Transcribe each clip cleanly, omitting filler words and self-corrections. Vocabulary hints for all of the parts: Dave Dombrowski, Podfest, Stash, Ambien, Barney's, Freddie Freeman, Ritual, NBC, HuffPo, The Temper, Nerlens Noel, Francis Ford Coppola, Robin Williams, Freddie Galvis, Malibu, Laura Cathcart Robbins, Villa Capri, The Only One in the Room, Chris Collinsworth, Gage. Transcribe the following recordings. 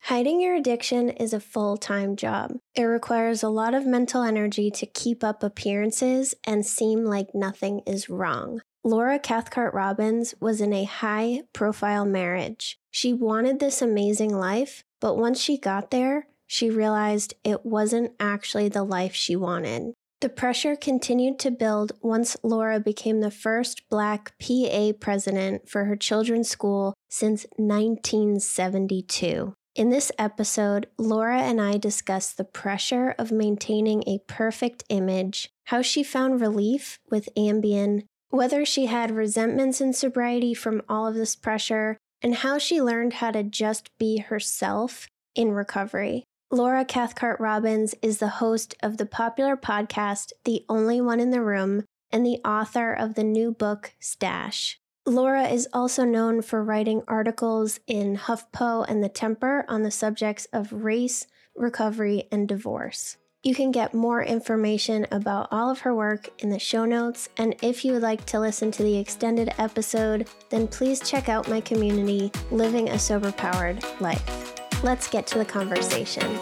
Hiding your addiction is a full-time job. It requires a lot of mental energy to keep up appearances and seem like nothing is wrong. Laura Cathcart Robbins was in a high-profile marriage. She wanted this amazing life, but once she got there, she realized it wasn't actually the life she wanted. The pressure continued to build once Laura became the first Black PA president for her children's school since 1972. In this episode, Laura and I discuss the pressure of maintaining a perfect image, how she found relief with Ambien, whether she had resentments in sobriety from all of this pressure, and how she learned how to just be herself in recovery. Laura Cathcart Robbins is the host of the popular podcast, The Only One in the Room, and the author of the new book, Stash. Laura is also known for writing articles in HuffPo and The Temper on the subjects of race, recovery, and divorce. You can get more information about all of her work in the show notes, and if you would like to listen to the extended episode, then please check out my community, Living a Sober-Powered Life. Let's get to the conversation.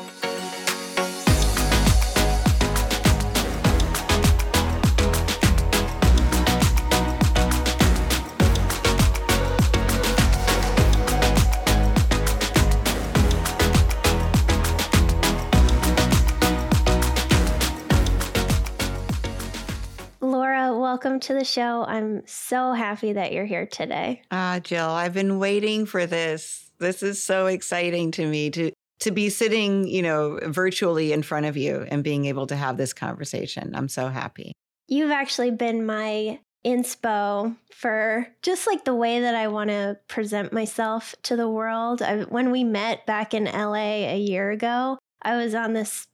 Welcome to the show. I'm so happy that you're here today. Jill, I've been waiting for this. This is so exciting to me to be sitting, virtually in front of you and being able to have this conversation. I'm so happy. You've actually been my inspo for just like the way that I want to present myself to the world. When we met back in LA a year ago, I was on this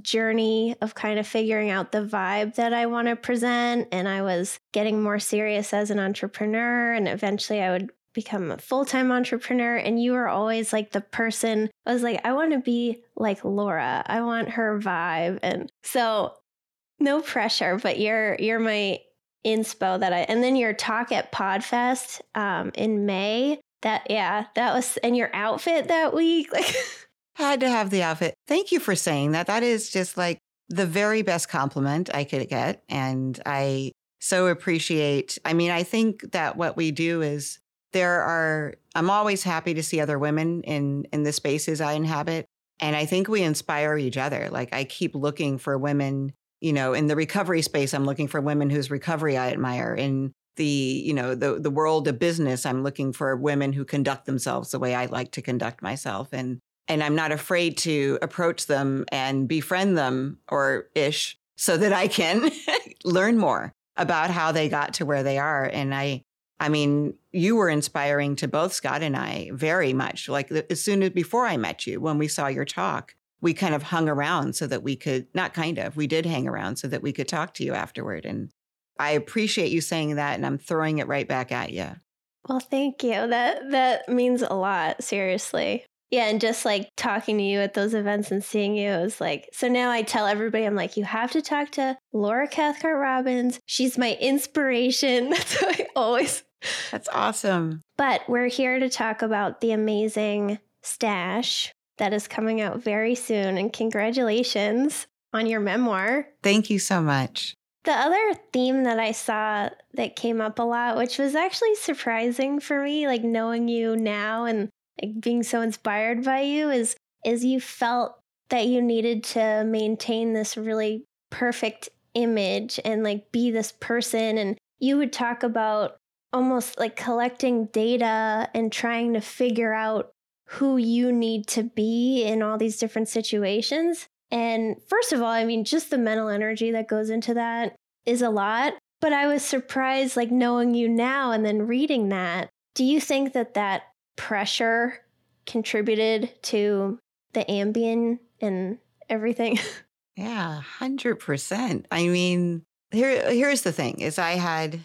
journey of kind of figuring out the vibe that I want to present. And I was getting more serious as an entrepreneur. And eventually I would become a full-time entrepreneur. And you were always like the person, I was like, I want to be like Laura. I want her vibe. And so no pressure, but you're my inspo that and then your talk at Podfest in May, that was, and your outfit that week. Like had to have the outfit. Thank you for saying that. That is just like the very best compliment I could get. And I so appreciate, I mean, I think that what we do is I'm always happy to see other women in the spaces I inhabit. And I think we inspire each other. Like I keep looking for women, you know, in the recovery space, I'm looking for women whose recovery I admire. In the, you know, the world of business, I'm looking for women who conduct themselves the way I like to conduct myself. And I'm not afraid to approach them and befriend them so that I can learn more about how they got to where they are. And I mean, you were inspiring to both Scott and I very much. Like as soon as before I met you, when we saw your talk, we kind of hung around so that we could, we did hang around so that we could talk to you afterward. And I appreciate you saying that, and I'm throwing it right back at you. Well, thank you. That means a lot, seriously. Yeah, and just like talking to you at those events and seeing you, it was like, so now I tell everybody, I'm like, you have to talk to Laura Cathcart Robbins. She's my inspiration. That's what I always. That's awesome. But we're here to talk about the amazing Stash that is coming out very soon. And congratulations on your memoir. Thank you so much. The other theme that I saw that came up a lot, which was actually surprising for me, like knowing you now and like being so inspired by you, is you felt that you needed to maintain this really perfect image and like be this person. And you would talk about almost like collecting data and trying to figure out who you need to be in all these different situations. And first of all, I mean, just the mental energy that goes into that is a lot. But I was surprised, like knowing you now and then reading that. Do you think that pressure contributed to the Ambien and everything? Yeah, 100%. I mean, here's the thing is I had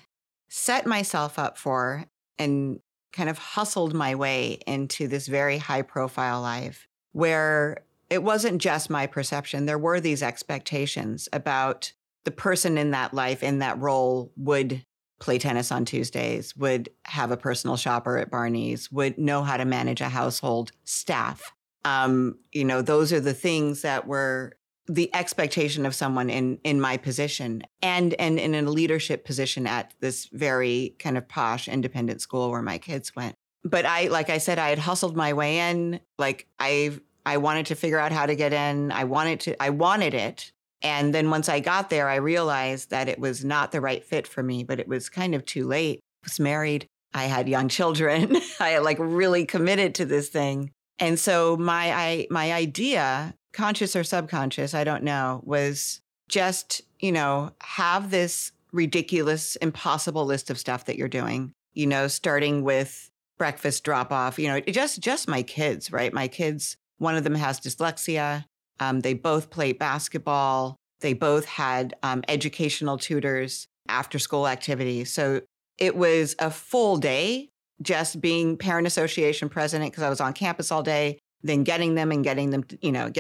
set myself up for and kind of hustled my way into this very high profile life where it wasn't just my perception. There were these expectations about the person in that life, in that role, would play tennis on Tuesdays, would have a personal shopper at Barney's, would know how to manage a household staff. You know, those are the things that were the expectation of someone in my position and in a leadership position at this very kind of posh independent school where my kids went. But I, like I said, I had hustled my way in. Like I wanted to figure out how to get in. I wanted it. And then once I got there, I realized that it was not the right fit for me, but it was kind of too late. I was married. I had young children. I had like really committed to this thing. And so my idea, conscious or subconscious, I don't know, was just, you know, have this ridiculous, impossible list of stuff that you're doing, you know, starting with breakfast drop off, you know, just my kids, right? My kids, one of them has dyslexia. They both play basketball. They both had educational tutors, after school activities. So it was a full day just being parent association president because I was on campus all day, then getting them food,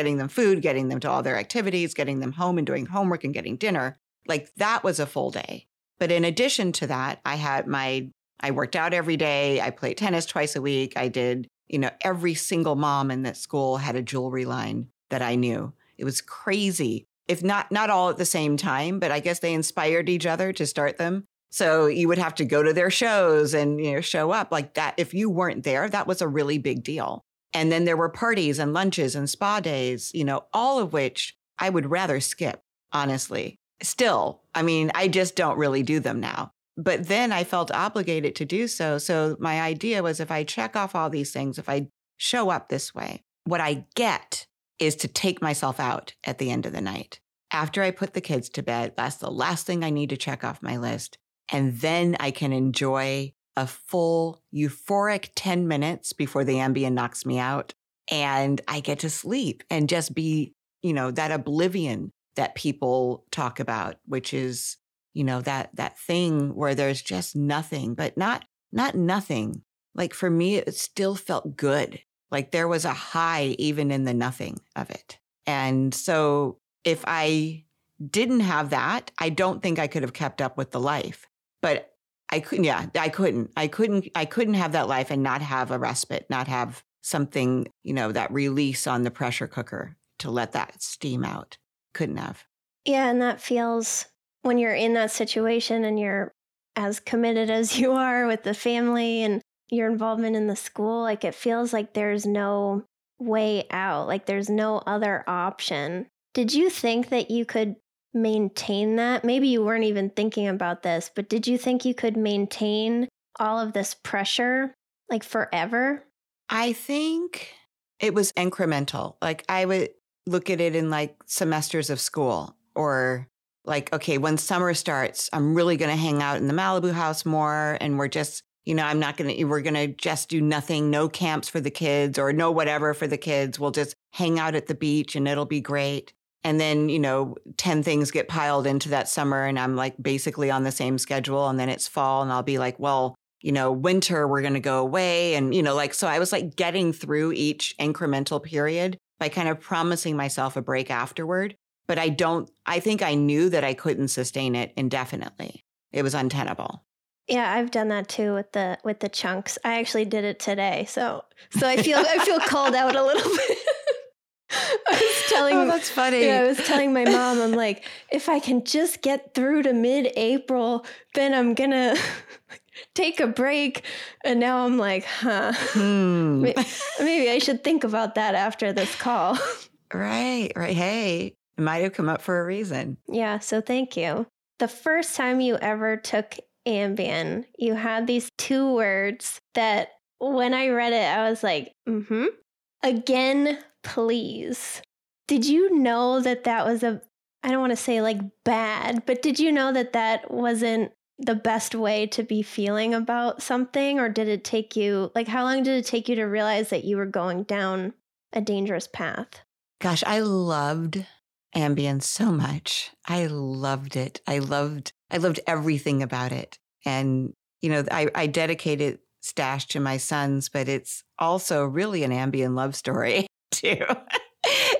getting them to all their activities, getting them home and doing homework and getting dinner. Like that was a full day. But in addition to that, I worked out every day. I played tennis twice a week. I did, you know, every single mom in that school had a jewelry line that I knew. It was crazy. If not all at the same time, but I guess they inspired each other to start them. So you would have to go to their shows and, you know, show up like that. If you weren't there, that was a really big deal. And then there were parties and lunches and spa days, you know, all of which I would rather skip, honestly. Still, I mean, I just don't really do them now. But then I felt obligated to do so. So my idea was if I check off all these things, if I show up this way, what I get is to take myself out at the end of the night. After I put the kids to bed, that's the last thing I need to check off my list. And then I can enjoy a full euphoric 10 minutes before the Ambien knocks me out. And I get to sleep and just be, you know, that oblivion that people talk about, which is, you know, that thing where there's just nothing, but not nothing. Like for me, it still felt good. Like there was a high even in the nothing of it. And so if I didn't have that, I don't think I could have kept up with the life. But I couldn't, I couldn't have that life and not have a respite, not have something, you know, that release on the pressure cooker to let that steam out. Couldn't have. Yeah, and that feels, when you're in that situation and you're as committed as you are with the family and your involvement in the school, like it feels like there's no way out, like there's no other option. Did you think that you could maintain that? Maybe you weren't even thinking about this, but did you think you could maintain all of this pressure like forever? I think it was incremental. Like I would look at it in like semesters of school, or like, okay, when summer starts, I'm really going to hang out in the Malibu house more. And we're just, you know, we're going to just do nothing, no camps for the kids or no whatever for the kids. We'll just hang out at the beach and it'll be great. And then, you know, 10 things get piled into that summer and I'm like basically on the same schedule. And then it's fall and I'll be like, well, you know, winter, we're going to go away. And, you know, like, so I was like getting through each incremental period by kind of promising myself a break afterward. But I think I knew that I couldn't sustain it indefinitely. It was untenable. Yeah, I've done that too with the chunks. I actually did it today. So I feel called out a little bit. Oh, that's funny. Yeah, I was telling my mom, I'm like, if I can just get through to mid-April, then I'm going to take a break. And now I'm like, maybe I should think about that after this call. Right. Hey. It might have come up for a reason. Yeah, so thank you. The first time you ever took Ambien, you had these two words that when I read it, I was like, again, please. Did you know that that was I don't want to say like bad, but did you know that that wasn't the best way to be feeling about something? Or did it take you, like how long did it take you to realize that you were going down a dangerous path? Gosh, I loved Ambien so much. I loved it. I loved everything about it. And, you know, I dedicated Stash to my sons, but it's also really an Ambien love story too,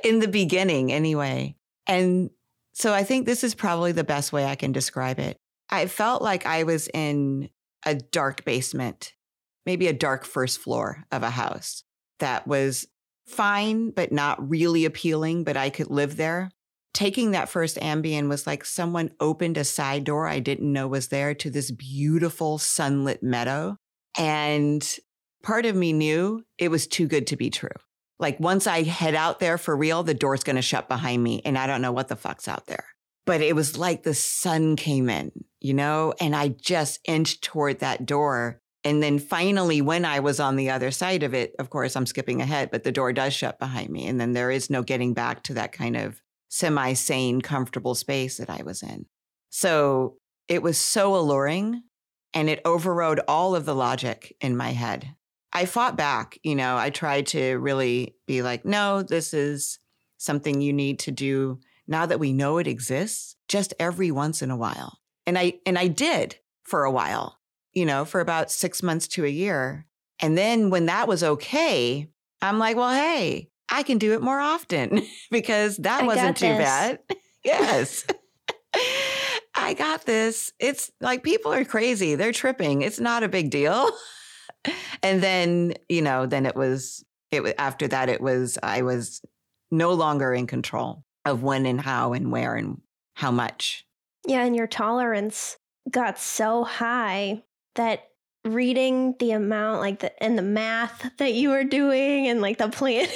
in the beginning anyway. And so I think this is probably the best way I can describe it. I felt like I was in a dark basement, maybe a dark first floor of a house that was fine, but not really appealing, but I could live there. Taking that first Ambien was like someone opened a side door I didn't know was there to this beautiful sunlit meadow. And part of me knew it was too good to be true. Like once I head out there for real, the door's going to shut behind me and I don't know what the fuck's out there. But it was like the sun came in, you know, and I just inched toward that door. And then finally, when I was on the other side of it, of course, I'm skipping ahead, but the door does shut behind me. And then there is no getting back to that kind of semi-sane, comfortable space that I was in. So it was so alluring and it overrode all of the logic in my head. I fought back. You know, I tried to really be like, no, this is something you need to do now that we know it exists, just every once in a while. And I did for a while. You know, for about 6 months to a year. And then when that was okay, I'm like, well, hey, I can do it more often because that wasn't too bad. Yes. I got this. It's like people are crazy. They're tripping. It's not a big deal. And then, you know, then it was after that, I was no longer in control of when and how and where and how much. Yeah. And your tolerance got so high that reading the amount and the math that you were doing and like the planning.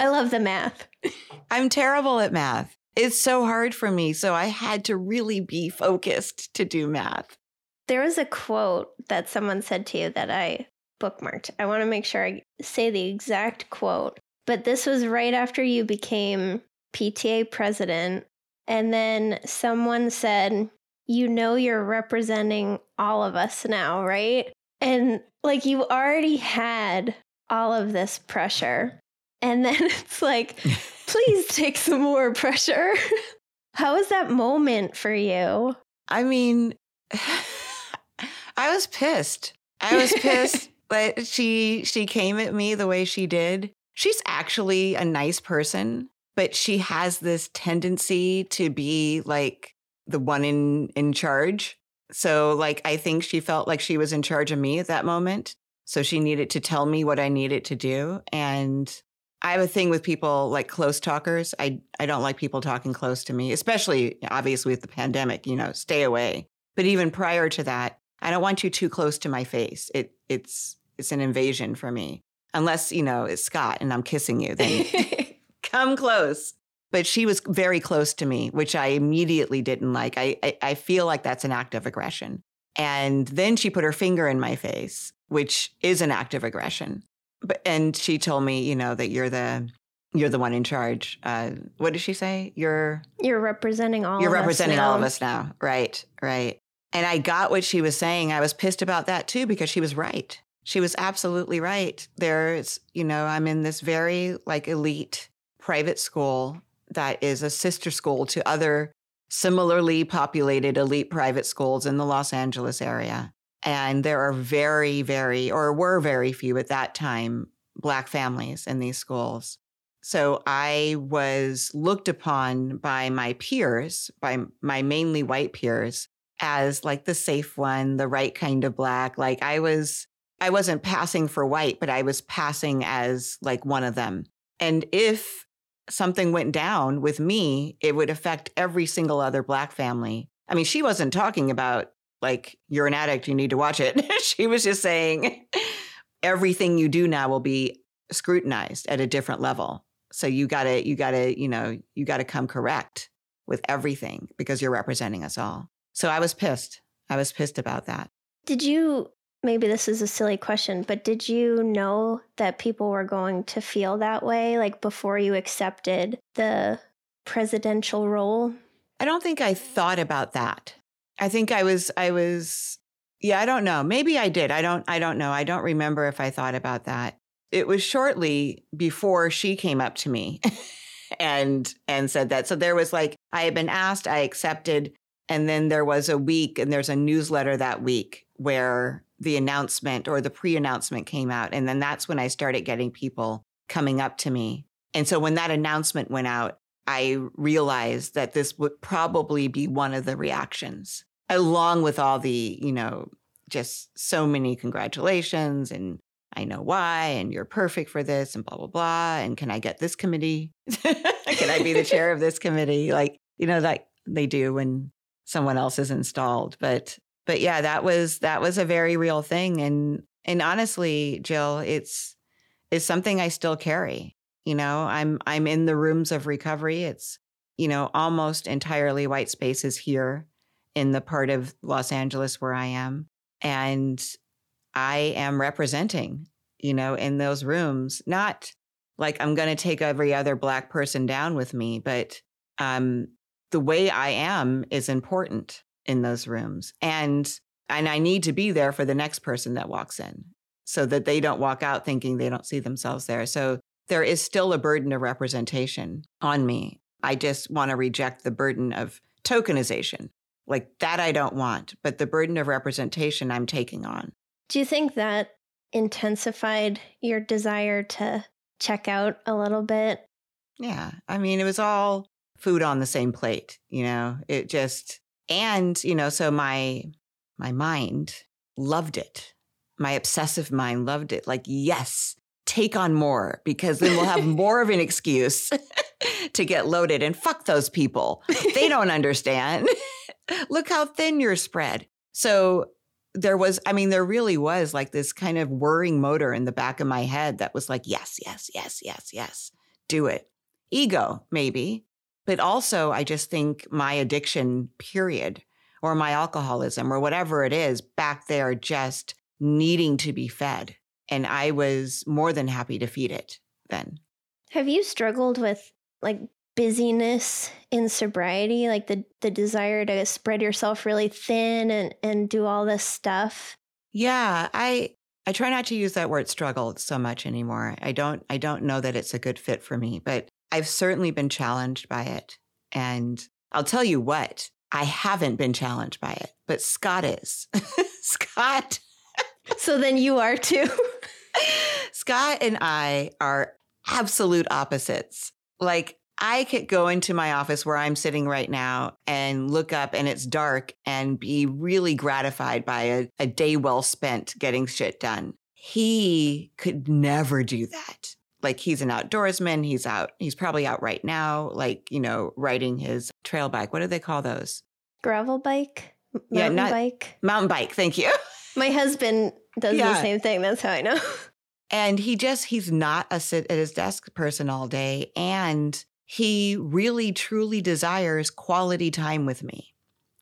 I love the math. I'm terrible at math. It's so hard for me. So I had to really be focused to do math. There was a quote that someone said to you that I bookmarked. I want to make sure I say the exact quote, but this was right after you became PTA president. And then someone said, you know you're representing all of us now, right? And like you already had all of this pressure. And then it's like, please take some more pressure. How was that moment for you? I mean, I was pissed. But she came at me the way she did. She's actually a nice person, but she has this tendency to be like the one in charge. So like, I think she felt like she was in charge of me at that moment. So she needed to tell me what I needed to do. And I have a thing with people like close talkers. I don't like people talking close to me, especially obviously with the pandemic, you know, stay away. But even prior to that, I don't want you too close to my face. It's an invasion for me. Unless, you know, it's Scott and I'm kissing you, then come close. But she was very close to me, which I immediately didn't like. I feel like that's an act of aggression. And then she put her finger in my face, which is an act of aggression. And she told me, you know, that you're the one in charge. What did she say? You're representing all of us now. You're representing all of us now. Right, right. And I got what she was saying. I was pissed about that, too, because she was right. She was absolutely right. There's, you know, I'm in this very like elite private school that is a sister school to other similarly populated elite private schools in the Los Angeles area. And there are very few at that time, Black families in these schools. So I was looked upon by my peers, by my mainly white peers, as like the safe one, the right kind of Black. Like I wasn't passing for white, but I was passing as like one of them. And if something went down with me, it would affect every single other Black family. I mean, she wasn't talking about like, you're an addict, you need to watch it. She was just saying everything you do now will be scrutinized at a different level. So you gotta come correct with everything because you're representing us all. So I was pissed. I was pissed about that. Maybe this is a silly question, but did you know that people were going to feel that way, like before you accepted the presidential role? I don't think I thought about that. I think I was, yeah, I don't know. Maybe I did. I don't know. I don't remember if I thought about that. It was shortly before she came up to me and said that. So there was like, I had been asked, I accepted, and then there was a week, and there's a newsletter that week where the announcement or the pre-announcement came out. And then that's when I started getting people coming up to me. And so when that announcement went out, I realized that this would probably be one of the reactions, along with all the, you know, just so many congratulations and I know why and you're perfect for this and blah, blah, blah. And can I get this committee? Can I be the chair of this committee? Like, you know, like they do when someone else is installed. But yeah, that was a very real thing. And honestly, Jill, it's something I still carry. You know, I'm in the rooms of recovery. It's, you know, almost entirely white spaces here in the part of Los Angeles where I am. And I am representing, you know, in those rooms, not like I'm going to take every other Black person down with me, but the way I am is important in those rooms. And I need to be there for the next person that walks in so that they don't walk out thinking they don't see themselves there. So there is still a burden of representation on me. I just want to reject the burden of tokenization. Like that I don't want, but the burden of representation I'm taking on. Do you think that intensified your desire to check out a little bit? Yeah. I mean, it was all food on the same plate, you know, it just... And, you know, so my mind loved it. My obsessive mind loved it. Like, yes, take on more because then we'll have more of an excuse to get loaded and fuck those people. They don't understand. Look how thin you're spread. So there really was like this kind of whirring motor in the back of my head that was like, yes, yes, yes, yes, yes, do it. Ego, maybe. But also, I just think my addiction, period, or my alcoholism or whatever it is back there just needing to be fed. And I was more than happy to feed it then. Have you struggled with like busyness in sobriety, like the desire to spread yourself really thin and do all this stuff? Yeah, I try not to use that word struggle so much anymore. I don't know that it's a good fit for me, but I've certainly been challenged by it. And I'll tell you what, I haven't been challenged by it, but Scott is. Scott. So then you are too. Scott and I are absolute opposites. Like, I could go into my office where I'm sitting right now and look up and it's dark and be really gratified by a day well spent getting shit done. He could never do that. Like, he's an outdoorsman. He's probably out right now, like, you know, riding his trail bike. What do they call those? Gravel bike? Mountain bike? Mountain bike. Thank you. My husband does the same thing. That's how I know. And he's not a sit at his desk person all day. And he really, truly desires quality time with me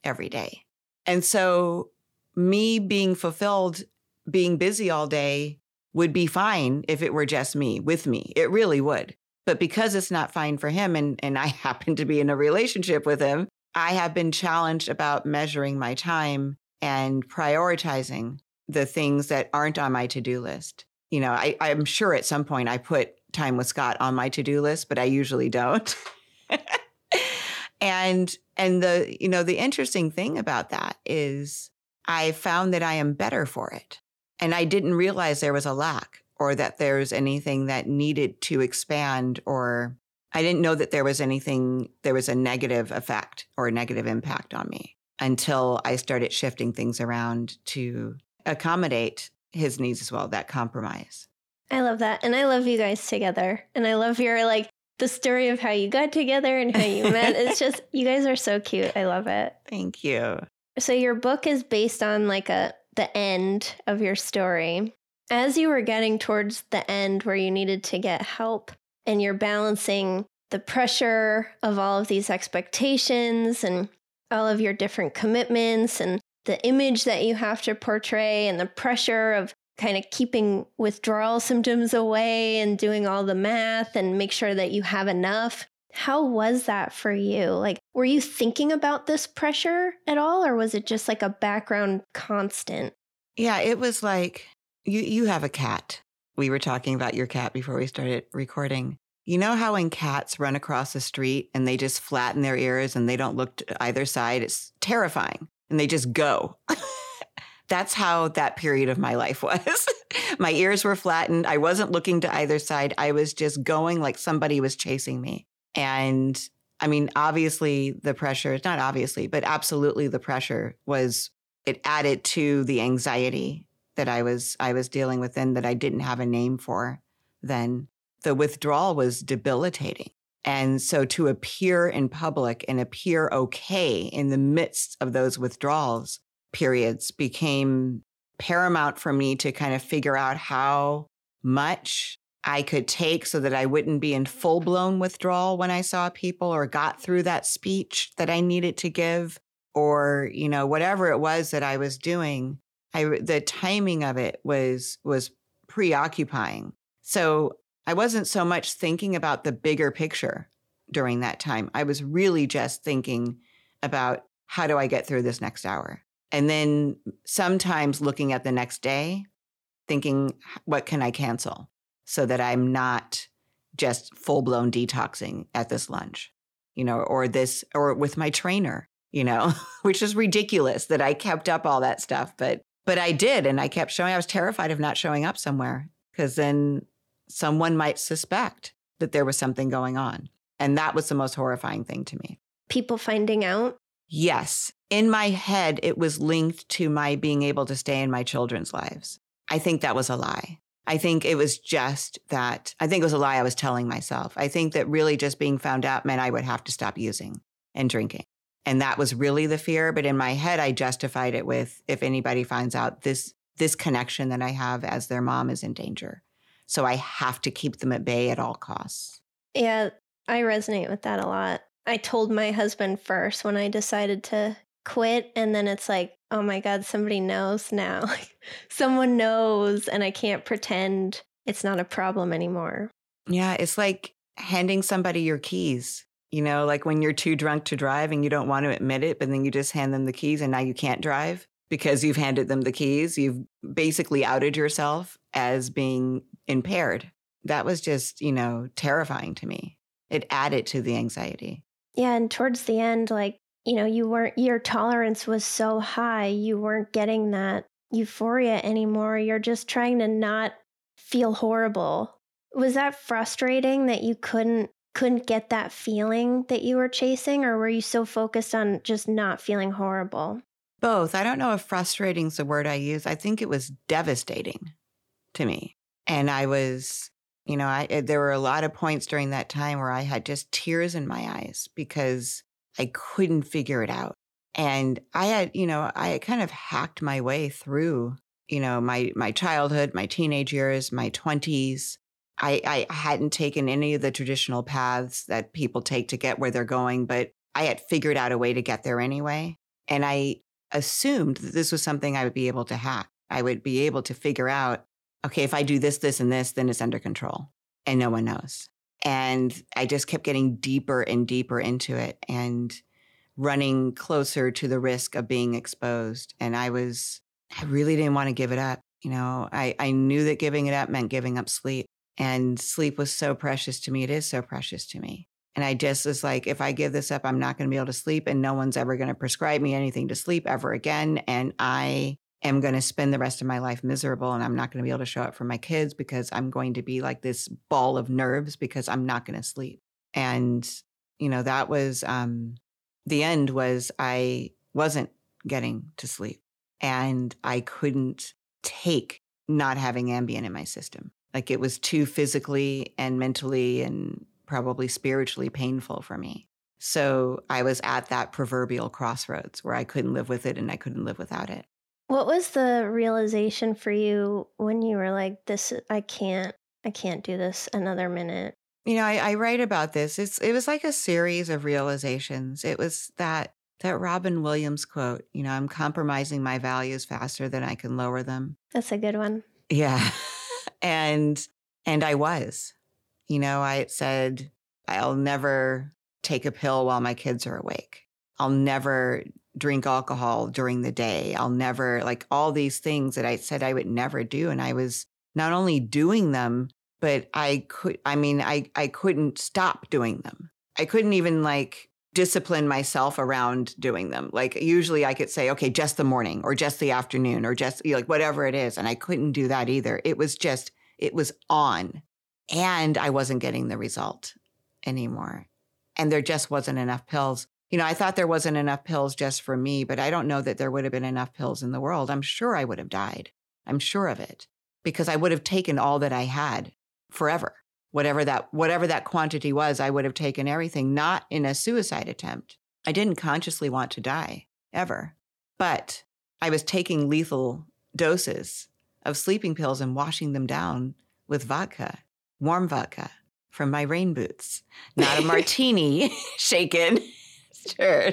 every day. And so me being fulfilled, being busy all day would be fine if it were just me with me. It really would. But because it's not fine for him and I happen to be in a relationship with him, I have been challenged about measuring my time and prioritizing the things that aren't on my to-do list. You know, I'm sure at some point I put time with Scott on my to-do list, but I usually don't. And the, you know, the interesting thing about that is I found that I am better for it. And I didn't realize there was a lack or that there's anything that needed to expand, or I didn't know that there was a negative effect or a negative impact on me until I started shifting things around to accommodate his needs as well, that compromise. I love that. And I love you guys together. And I love your, like, the story of how you got together and how you met. It's just, you guys are so cute. I love it. Thank you. So your book is based on the end of your story. As you were getting towards the end where you needed to get help and you're balancing the pressure of all of these expectations and all of your different commitments and the image that you have to portray and the pressure of kind of keeping withdrawal symptoms away and doing all the math and make sure that you have enough. How was that for you? Like, were you thinking about this pressure at all, or was it just like a background constant? Yeah, it was like, you have a cat. We were talking about your cat before we started recording. You know how when cats run across the street and they just flatten their ears and they don't look to either side, it's terrifying, and they just go. That's how that period of my life was. My ears were flattened. I wasn't looking to either side. I was just going like somebody was chasing me. And I mean, obviously the pressure, not obviously, but absolutely the pressure was, it added to the anxiety that I was dealing with then that I didn't have a name for then. The withdrawal was debilitating. And so to appear in public and appear okay in the midst of those withdrawals periods became paramount for me to kind of figure out how much I could take so that I wouldn't be in full-blown withdrawal when I saw people or got through that speech that I needed to give, or, you know, whatever it was that I was doing. The timing of it was preoccupying. So I wasn't so much thinking about the bigger picture during that time. I was really just thinking about, how do I get through this next hour? And then sometimes looking at the next day, thinking, what can I cancel so that I'm not just full-blown detoxing at this lunch, you know, or with my trainer, you know, which is ridiculous that I kept up all that stuff. But I did, and I kept showing. I was terrified of not showing up somewhere because then someone might suspect that there was something going on. And that was the most horrifying thing to me. People finding out? Yes. In my head, it was linked to my being able to stay in my children's lives. I think that was a lie. I think it was a lie I was telling myself. I think that really just being found out meant I would have to stop using and drinking. And that was really the fear. But in my head, I justified it with, if anybody finds out, this connection that I have as their mom is in danger. So I have to keep them at bay at all costs. Yeah, I resonate with that a lot. I told my husband first when I decided to quit, and then it's like, oh my God, somebody knows now. Someone knows, and I can't pretend it's not a problem anymore. Yeah, it's like handing somebody your keys You know, like when you're too drunk to drive and you don't want to admit it, but then you just hand them the keys and now you can't drive because you've handed them the keys. You've basically outed yourself as being impaired. That was just, you know, terrifying to me. It added to the anxiety. Yeah. And towards the end, like, you know, you weren't, your tolerance was so high, you weren't getting that euphoria anymore. You're just trying to not feel horrible. Was that frustrating that you couldn't get that feeling that you were chasing, or were you so focused on just not feeling horrible? Both. I don't know if frustrating is the word I use. I think it was devastating to me. And I was, you know, there were a lot of points during that time where I had just tears in my eyes because I couldn't figure it out. And I had, you know, I kind of hacked my way through, you know, my childhood, my teenage years, my 20s. I hadn't taken any of the traditional paths that people take to get where they're going, but I had figured out a way to get there anyway. And I assumed that this was something I would be able to hack. I would be able to figure out, okay, if I do this, this, and this, then it's under control. And no one knows. And I just kept getting deeper and deeper into it and running closer to the risk of being exposed. And I really didn't want to give it up. You know, I knew that giving it up meant giving up sleep. And sleep was so precious to me. It is so precious to me. And I just was like, if I give this up, I'm not going to be able to sleep, and no one's ever going to prescribe me anything to sleep ever again. And I am going to spend the rest of my life miserable, and I'm not going to be able to show up for my kids because I'm going to be like this ball of nerves because I'm not going to sleep. And, you know, that was the end was I wasn't getting to sleep, and I couldn't take not having Ambien in my system. Like it was too physically and mentally and probably spiritually painful for me. So I was at that proverbial crossroads where I couldn't live with it and I couldn't live without it. What was the realization for you when you were like, this, I can't do this another minute? You know, I write about this. It was like a series of realizations. It was that Robin Williams quote, you know, I'm compromising my values faster than I can lower them. That's a good one. Yeah. And I was, you know, I said, I'll never take a pill while my kids are awake. I'll never drink alcohol during the day. I'll never, like, all these things that I said I would never do. And I was not only doing them, but I couldn't stop doing them. I couldn't even like discipline myself around doing them. Like usually I could say, okay, just the morning or just the afternoon or just, you know, like whatever it is. And I couldn't do that either. It was just, it was on, and I wasn't getting the result anymore. And there just wasn't enough pills. You know, I thought there wasn't enough pills just for me, but I don't know that there would have been enough pills in the world. I'm sure I would have died. I'm sure of it, because I would have taken all that I had forever. Whatever that quantity was, I would have taken everything, not in a suicide attempt. I didn't consciously want to die ever, but I was taking lethal doses of sleeping pills and washing them down with vodka, warm vodka from my rain boots, not a martini shaken. Sure.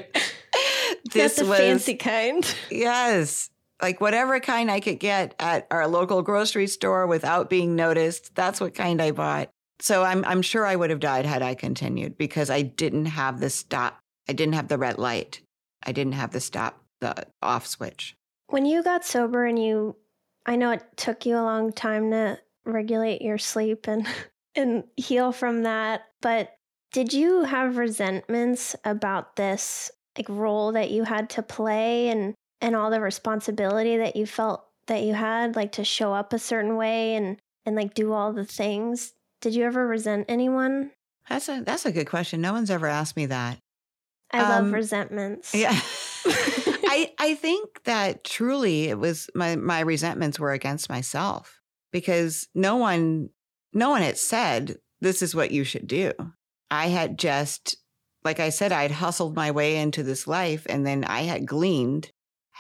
This was the fancy kind. Yes. Like whatever kind I could get at our local grocery store without being noticed, that's what kind I bought. So I'm sure I would have died had I continued, because I didn't have the stop. I didn't have the red light. I didn't have the stop, the off switch. When you got sober and you, I know it took you a long time to regulate your sleep and heal from that, but did you have resentments about this like role that you had to play and all the responsibility that you felt that you had, like to show up a certain way and like do all the things? Did you ever resent anyone? That's a good question. No one's ever asked me that. I love resentments. Yeah. I think that truly it was my resentments were against myself, because no one had said, this is what you should do. I had just, like I said, I had hustled my way into this life, and then I had gleaned.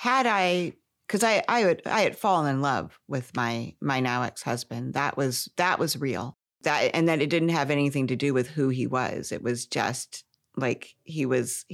I had fallen in love with my now ex-husband. That was real. And that it didn't have anything to do with who he was. It was just like he was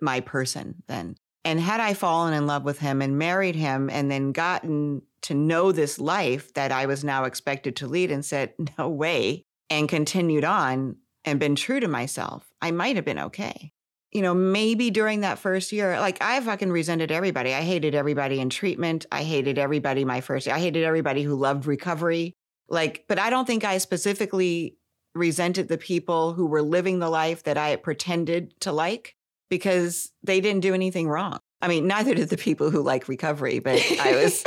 my person then. And had I fallen in love with him and married him and then gotten to know this life that I was now expected to lead and said, no way, and continued on, and been true to myself, I might have been okay. You know, maybe during that first year, like I fucking resented everybody. I hated everybody in treatment. I hated everybody my first year. I hated everybody who loved recovery. Like, but I don't think I specifically resented the people who were living the life that I pretended to like because they didn't do anything wrong. I mean, neither did the people who like recovery, but I was,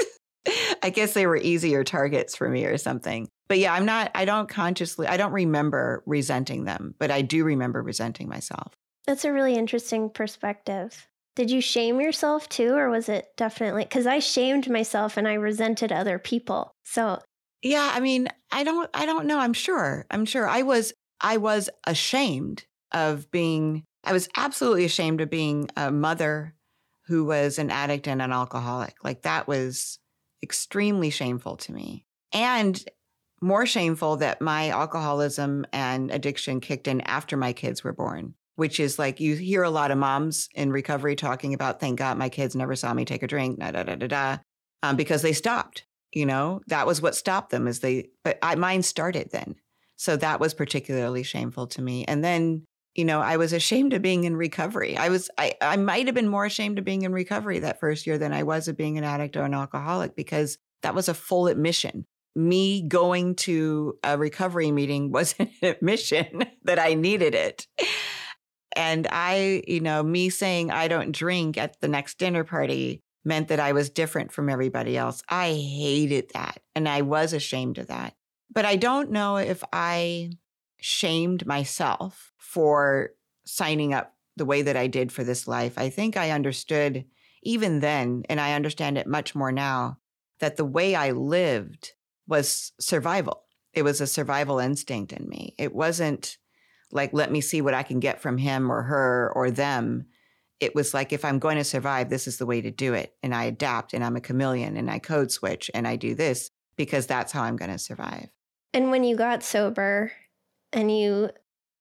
I guess they were easier targets for me or something. But yeah, I don't remember resenting them, but I do remember resenting myself. That's a really interesting perspective. Did you shame yourself too? Or was it definitely, because I shamed myself and I resented other people. So yeah, I mean, I don't know. I'm sure I was ashamed of being, I was absolutely ashamed of being a mother who was an addict and an alcoholic. Like that was extremely shameful to me. And more shameful that my alcoholism and addiction kicked in after my kids were born, which is like you hear a lot of moms in recovery talking about, thank God my kids never saw me take a drink, because they stopped. You know, that was what stopped them mine started then. So that was particularly shameful to me. And then, you know, I was ashamed of being in recovery. I might have been more ashamed of being in recovery that first year than I was of being an addict or an alcoholic, because that was a full admission. Me going to a recovery meeting was an admission that I needed it. And me saying I don't drink at the next dinner party meant that I was different from everybody else. I hated that. And I was ashamed of that. But I don't know if I shamed myself for signing up the way that I did for this life. I think I understood even then, and I understand it much more now, that the way I lived was survival. It was a survival instinct in me. It wasn't like, let me see what I can get from him or her or them. It was like, if I'm going to survive, this is the way to do it. And I adapt and I'm a chameleon and I code switch and I do this because that's how I'm going to survive. And when you got sober and you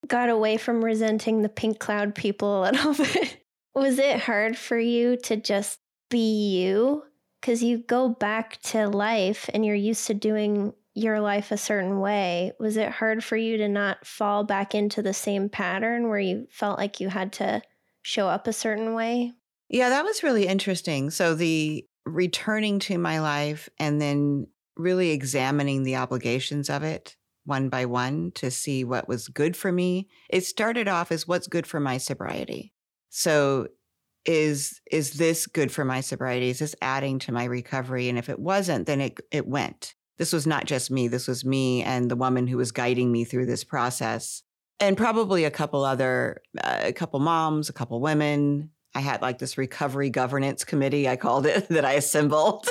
got away from resenting the pink cloud people a little bit, was it hard for you to just be you? Because you go back to life and you're used to doing your life a certain way. Was it hard for you to not fall back into the same pattern where you felt like you had to show up a certain way? Yeah, that was really interesting. So the returning to my life and then really examining the obligations of it one by one to see what was good for me. It started off as what's good for my sobriety. So is this good for my sobriety? Is this adding to my recovery? And if it wasn't, then it went. This was not just me. This was me and the woman who was guiding me through this process. And probably a couple moms, a couple women. I had like this recovery governance committee, I called it, that I assembled.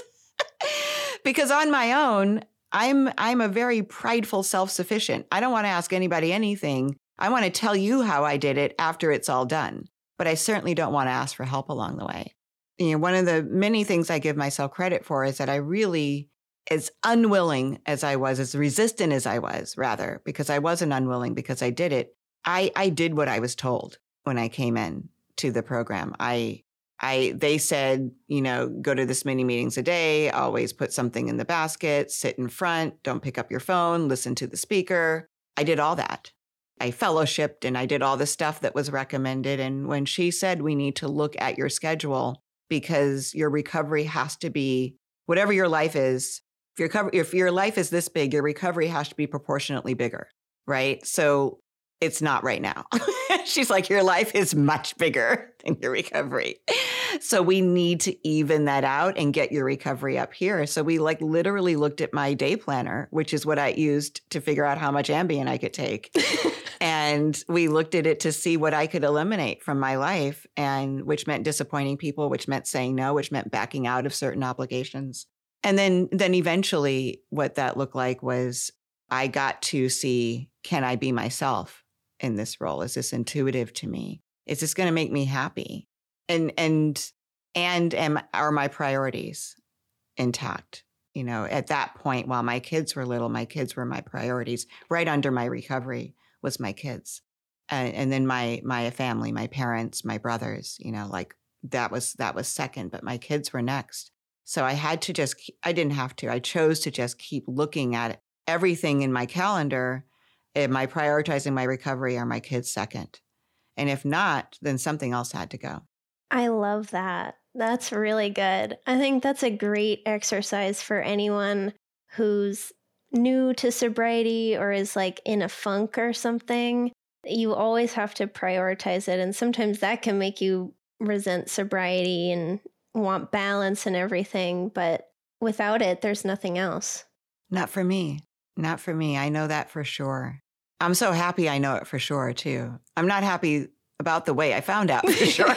Because on my own, I'm a very prideful, self-sufficient. I don't want to ask anybody anything. I want to tell you how I did it after it's all done. But I certainly don't want to ask for help along the way. You know, one of the many things I give myself credit for is that I really, as unwilling as I was, as resistant as I was, rather, because I wasn't unwilling because I did it. I did what I was told when I came in to the program. They said, you know, go to this many meetings a day, always put something in the basket, sit in front, don't pick up your phone, listen to the speaker. I did all that. I fellowshipped and I did all the stuff that was recommended. And when she said, we need to look at your schedule because your recovery has to be, whatever your life is, if your life is this big, your recovery has to be proportionately bigger, right? So it's not right now. She's like, your life is much bigger than your recovery. So we need to even that out and get your recovery up here. So we like literally looked at my day planner, which is what I used to figure out how much Ambien I could take. And we looked at it to see what I could eliminate from my life, and which meant disappointing people, which meant saying no, which meant backing out of certain obligations. And then eventually what that looked like was I got to see, can I be myself in this role? Is this intuitive to me? Is this going to make me happy? And are my priorities intact? You know, at that point, while my kids were little, my kids were my priorities. Right under my recovery was my kids. And then my family, my parents, my brothers, you know, like that was second, but my kids were next. So I had to just, I didn't have to, I chose to just keep looking at everything in my calendar am I prioritizing my recovery or my kids second? And if not, then something else had to go. I love that. That's really good. I think that's a great exercise for anyone who's new to sobriety or is like in a funk or something. You always have to prioritize it. And sometimes that can make you resent sobriety and want balance and everything. But without it, there's nothing else. Not for me. Not for me. I know that for sure. I'm so happy I know it for sure, too. I'm not happy about the way I found out for sure.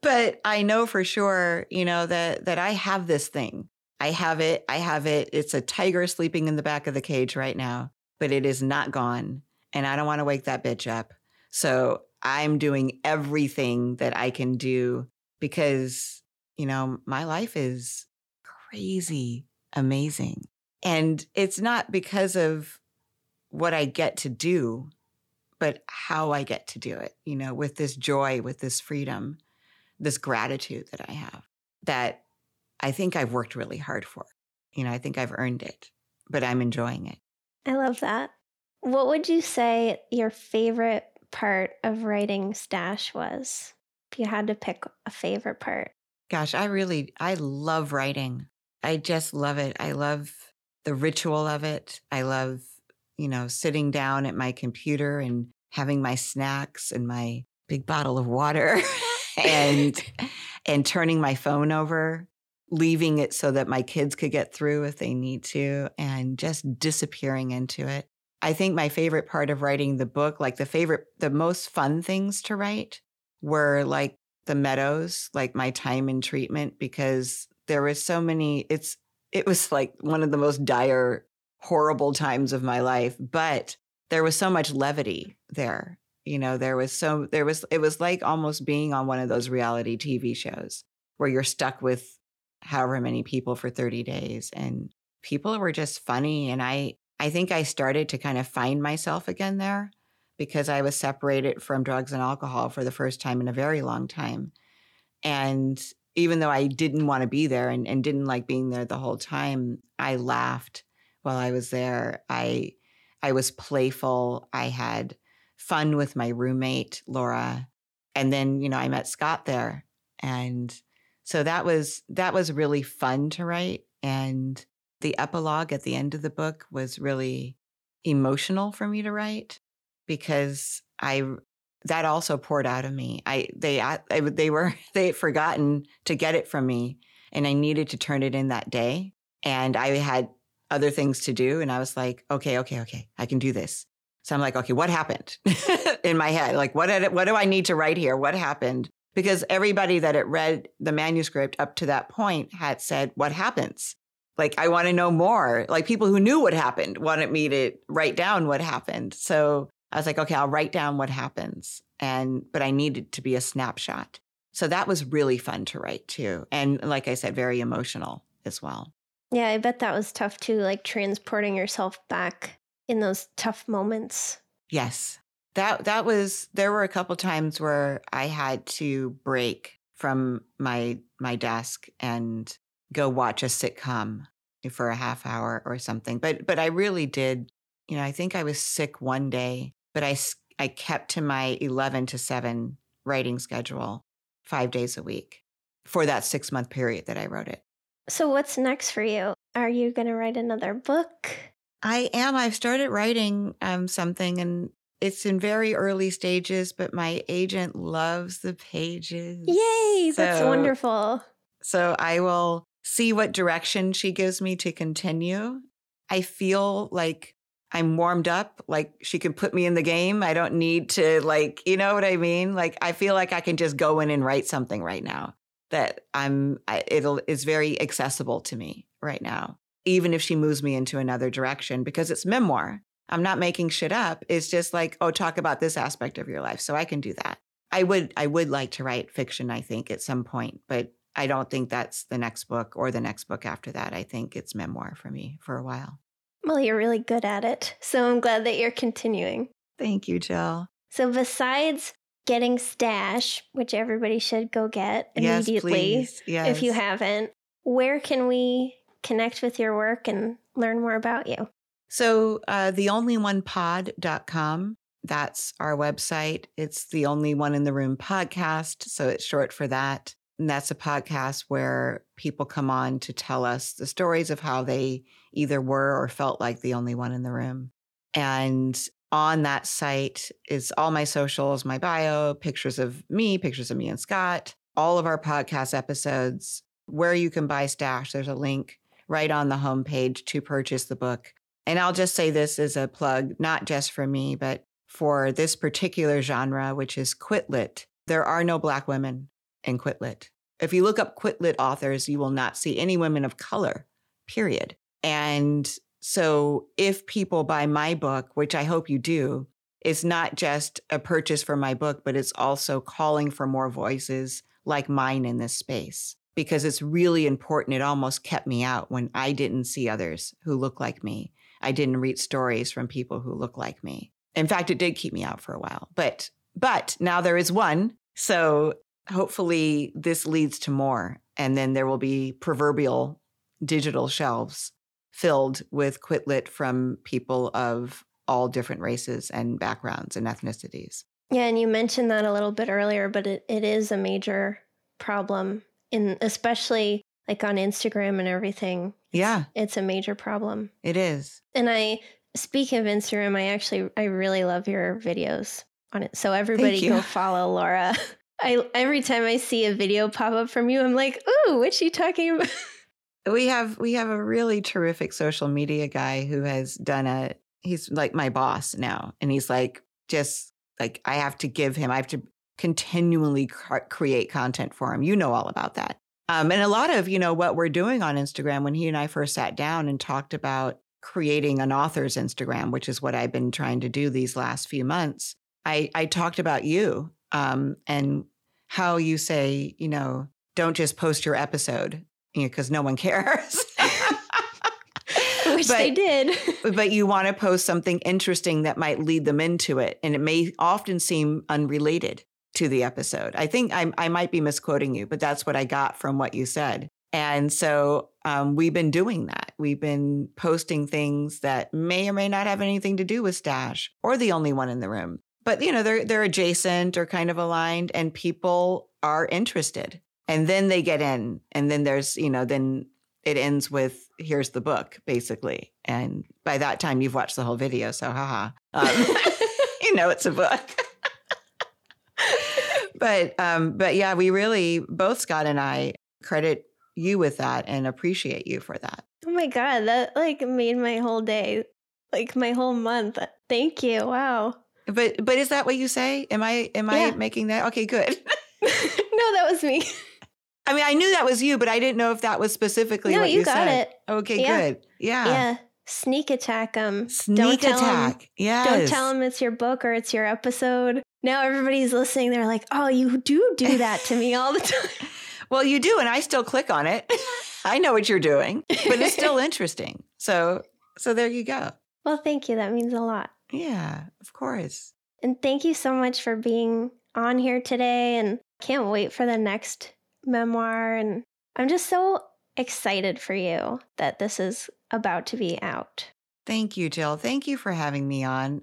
But I know for sure, you know, that I have this thing. I have it. It's a tiger sleeping in the back of the cage right now, but it is not gone. And I don't want to wake that bitch up. So I'm doing everything that I can do because, you know, my life is crazy amazing. And it's not because of what I get to do, but how I get to do it, you know, with this joy, with this freedom, this gratitude that I have, that I think I've worked really hard for. You know, I think I've earned it, but I'm enjoying it. I love that. What would you say your favorite part of writing Stash was? If you had to pick a favorite part. Gosh, I love writing. I just love it. I love the ritual of it. I love, you know, sitting down at my computer and having my snacks and my big bottle of water and turning my phone over, leaving it so that my kids could get through if they need to, and just disappearing into it. I think my favorite part of writing the book, like the most fun things to write were like the meadows, like my time in treatment, because there was so many, it was like one of the most dire, horrible times of my life, but there was so much levity there. You know, it was like almost being on one of those reality TV shows where you're stuck with however many people for 30 days, and people were just funny. And I think I started to kind of find myself again there because I was separated from drugs and alcohol for the first time in a very long time. And even though I didn't want to be there and didn't like being there the whole time, I laughed while I was there. I was playful. I had fun with my roommate, Laura. And then, you know, I met Scott there. And so that was really fun to write. And the epilogue at the end of the book was really emotional for me to write because that also poured out of me. They had forgotten to get it from me, and I needed to turn it in that day. And I had other things to do, and I was like, okay, I can do this. So I'm like, okay, what happened in my head? Like, what do I need to write here? What happened? Because everybody that had read the manuscript up to that point had said, what happens? Like, I want to know more. Like, people who knew what happened wanted me to write down what happened. So I was like, okay, I'll write down what happens. But I needed to be a snapshot. So that was really fun to write too. And like I said, very emotional as well. Yeah, I bet that was tough too, like transporting yourself back in those tough moments. Yes. There were a couple times where I had to break from my desk and go watch a sitcom for a half hour or something. But I really did, you know, I think I was sick one day, but I kept to my 11 to 7 writing schedule 5 days a week for that 6-month period that I wrote it. So what's next for you? Are you going to write another book? I am. I've started writing something, and it's in very early stages, but my agent loves the pages. Yay, that's wonderful. So I will see what direction she gives me to continue. I feel like I'm warmed up, like she can put me in the game. I don't need to, like, you know what I mean? Like, I feel like I can just go in and write something right now that it's very accessible to me right now, even if she moves me into another direction, because it's memoir. I'm not making shit up. It's just like, oh, talk about this aspect of your life. So I can do that. I would like to write fiction, I think, at some point, but I don't think that's the next book or the next book after that. I think it's memoir for me for a while. Well, you're really good at it, so I'm glad that you're continuing. Thank you, Jill. So besides getting Stash, which everybody should go get immediately, yes, please. Yes. If you haven't, where can we connect with your work and learn more about you? So theonlynepod.com, that's our website. It's The Only One in the Room podcast, so it's short for that. And that's a podcast where people come on to tell us the stories of how they either were or felt like the only one in the room. And on that site is all my socials, my bio, pictures of me and Scott, all of our podcast episodes, where you can buy Stash. There's a link right on the homepage to purchase the book. And I'll just say this as a plug, not just for me, but for this particular genre, which is quitlet. There are no Black women in quitlet. If you look up quitlet authors, you will not see any women of color, period. And so if people buy my book, which I hope you do, it's not just a purchase for my book, but it's also calling for more voices like mine in this space, because it's really important. It almost kept me out when I didn't see others who look like me. I didn't read stories from people who look like me. In fact, it did keep me out for a while, but now there is one. So hopefully this leads to more, and then there will be proverbial digital shelves filled with quitlet from people of all different races and backgrounds and ethnicities. Yeah, and you mentioned that a little bit earlier, but it is a major problem, in especially like on Instagram and everything. Yeah. It's a major problem. It is. And speaking of Instagram, I really love your videos on it. So everybody go follow Laura. Every time I see a video pop up from you, I'm like, ooh, what's she talking about? We have a really terrific social media guy who has he's like my boss now. And he's like, just like, I have to continually create content for him. You know all about that. And a lot of, what we're doing on Instagram, when he and I first sat down and talked about creating an author's Instagram, which is what I've been trying to do these last few months, I talked about you and how you say, don't just post your episode, because no one cares. Which they did. But you want to post something interesting that might lead them into it. And it may often seem unrelated to the episode. I think I might be misquoting you, but that's what I got from what you said. And so we've been doing that. We've been posting things that may or may not have anything to do with Stash or the only one in the room. But, they're adjacent or kind of aligned, and people are interested. And then they get in, and then there's, then it ends with, here's the book, basically. And by that time, you've watched the whole video. So, haha, it's a book. But yeah, we really, both Scott and I, credit you with that and appreciate you for that. Oh my God, that made my whole day, my whole month. Thank you. Wow. But is that what you say? Am I making that? Okay, good. No, that was me. I mean, I knew that was you, but I didn't know if that was specifically what you said. No, you got it. Okay, good. Yeah. Yeah. Sneak attack them. Yes. Don't tell them it's your book or it's your episode. Now everybody's listening. They're like, oh, you do that to me all the time. Well, you do, and I still click on it. I know what you're doing, but it's still interesting. So there you go. Well, thank you. That means a lot. Yeah, of course. And thank you so much for being on here today, and can't wait for the next memoir, and I'm just so excited for you that this is about to be out. Thank you, Jill. Thank you for having me on.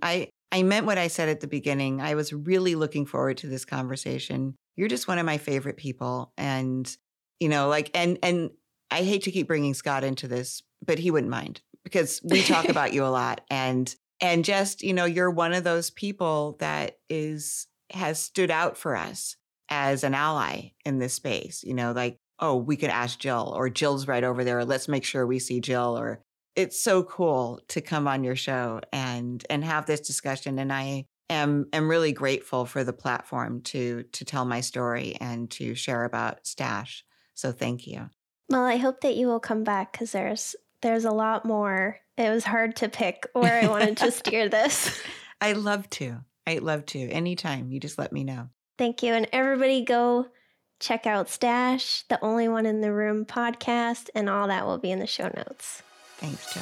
I meant what I said at the beginning. I was really looking forward to this conversation. You're just one of my favorite people, and and I hate to keep bringing Scott into this, but he wouldn't mind because we talk about you a lot, and just you're one of those people that has stood out for us as an ally in this space, we could ask Jill, or Jill's right over there, or let's make sure we see Jill, or it's so cool to come on your show and have this discussion. And I am really grateful for the platform to tell my story and to share about Stash. So thank you. Well, I hope that you will come back, because there's a lot more. It was hard to pick where I wanted to steer this. I'd love to. Anytime. You just let me know. Thank you. And everybody go check out Stash, the Only One in the Room podcast, and all that will be in the show notes. Thanks, Jill.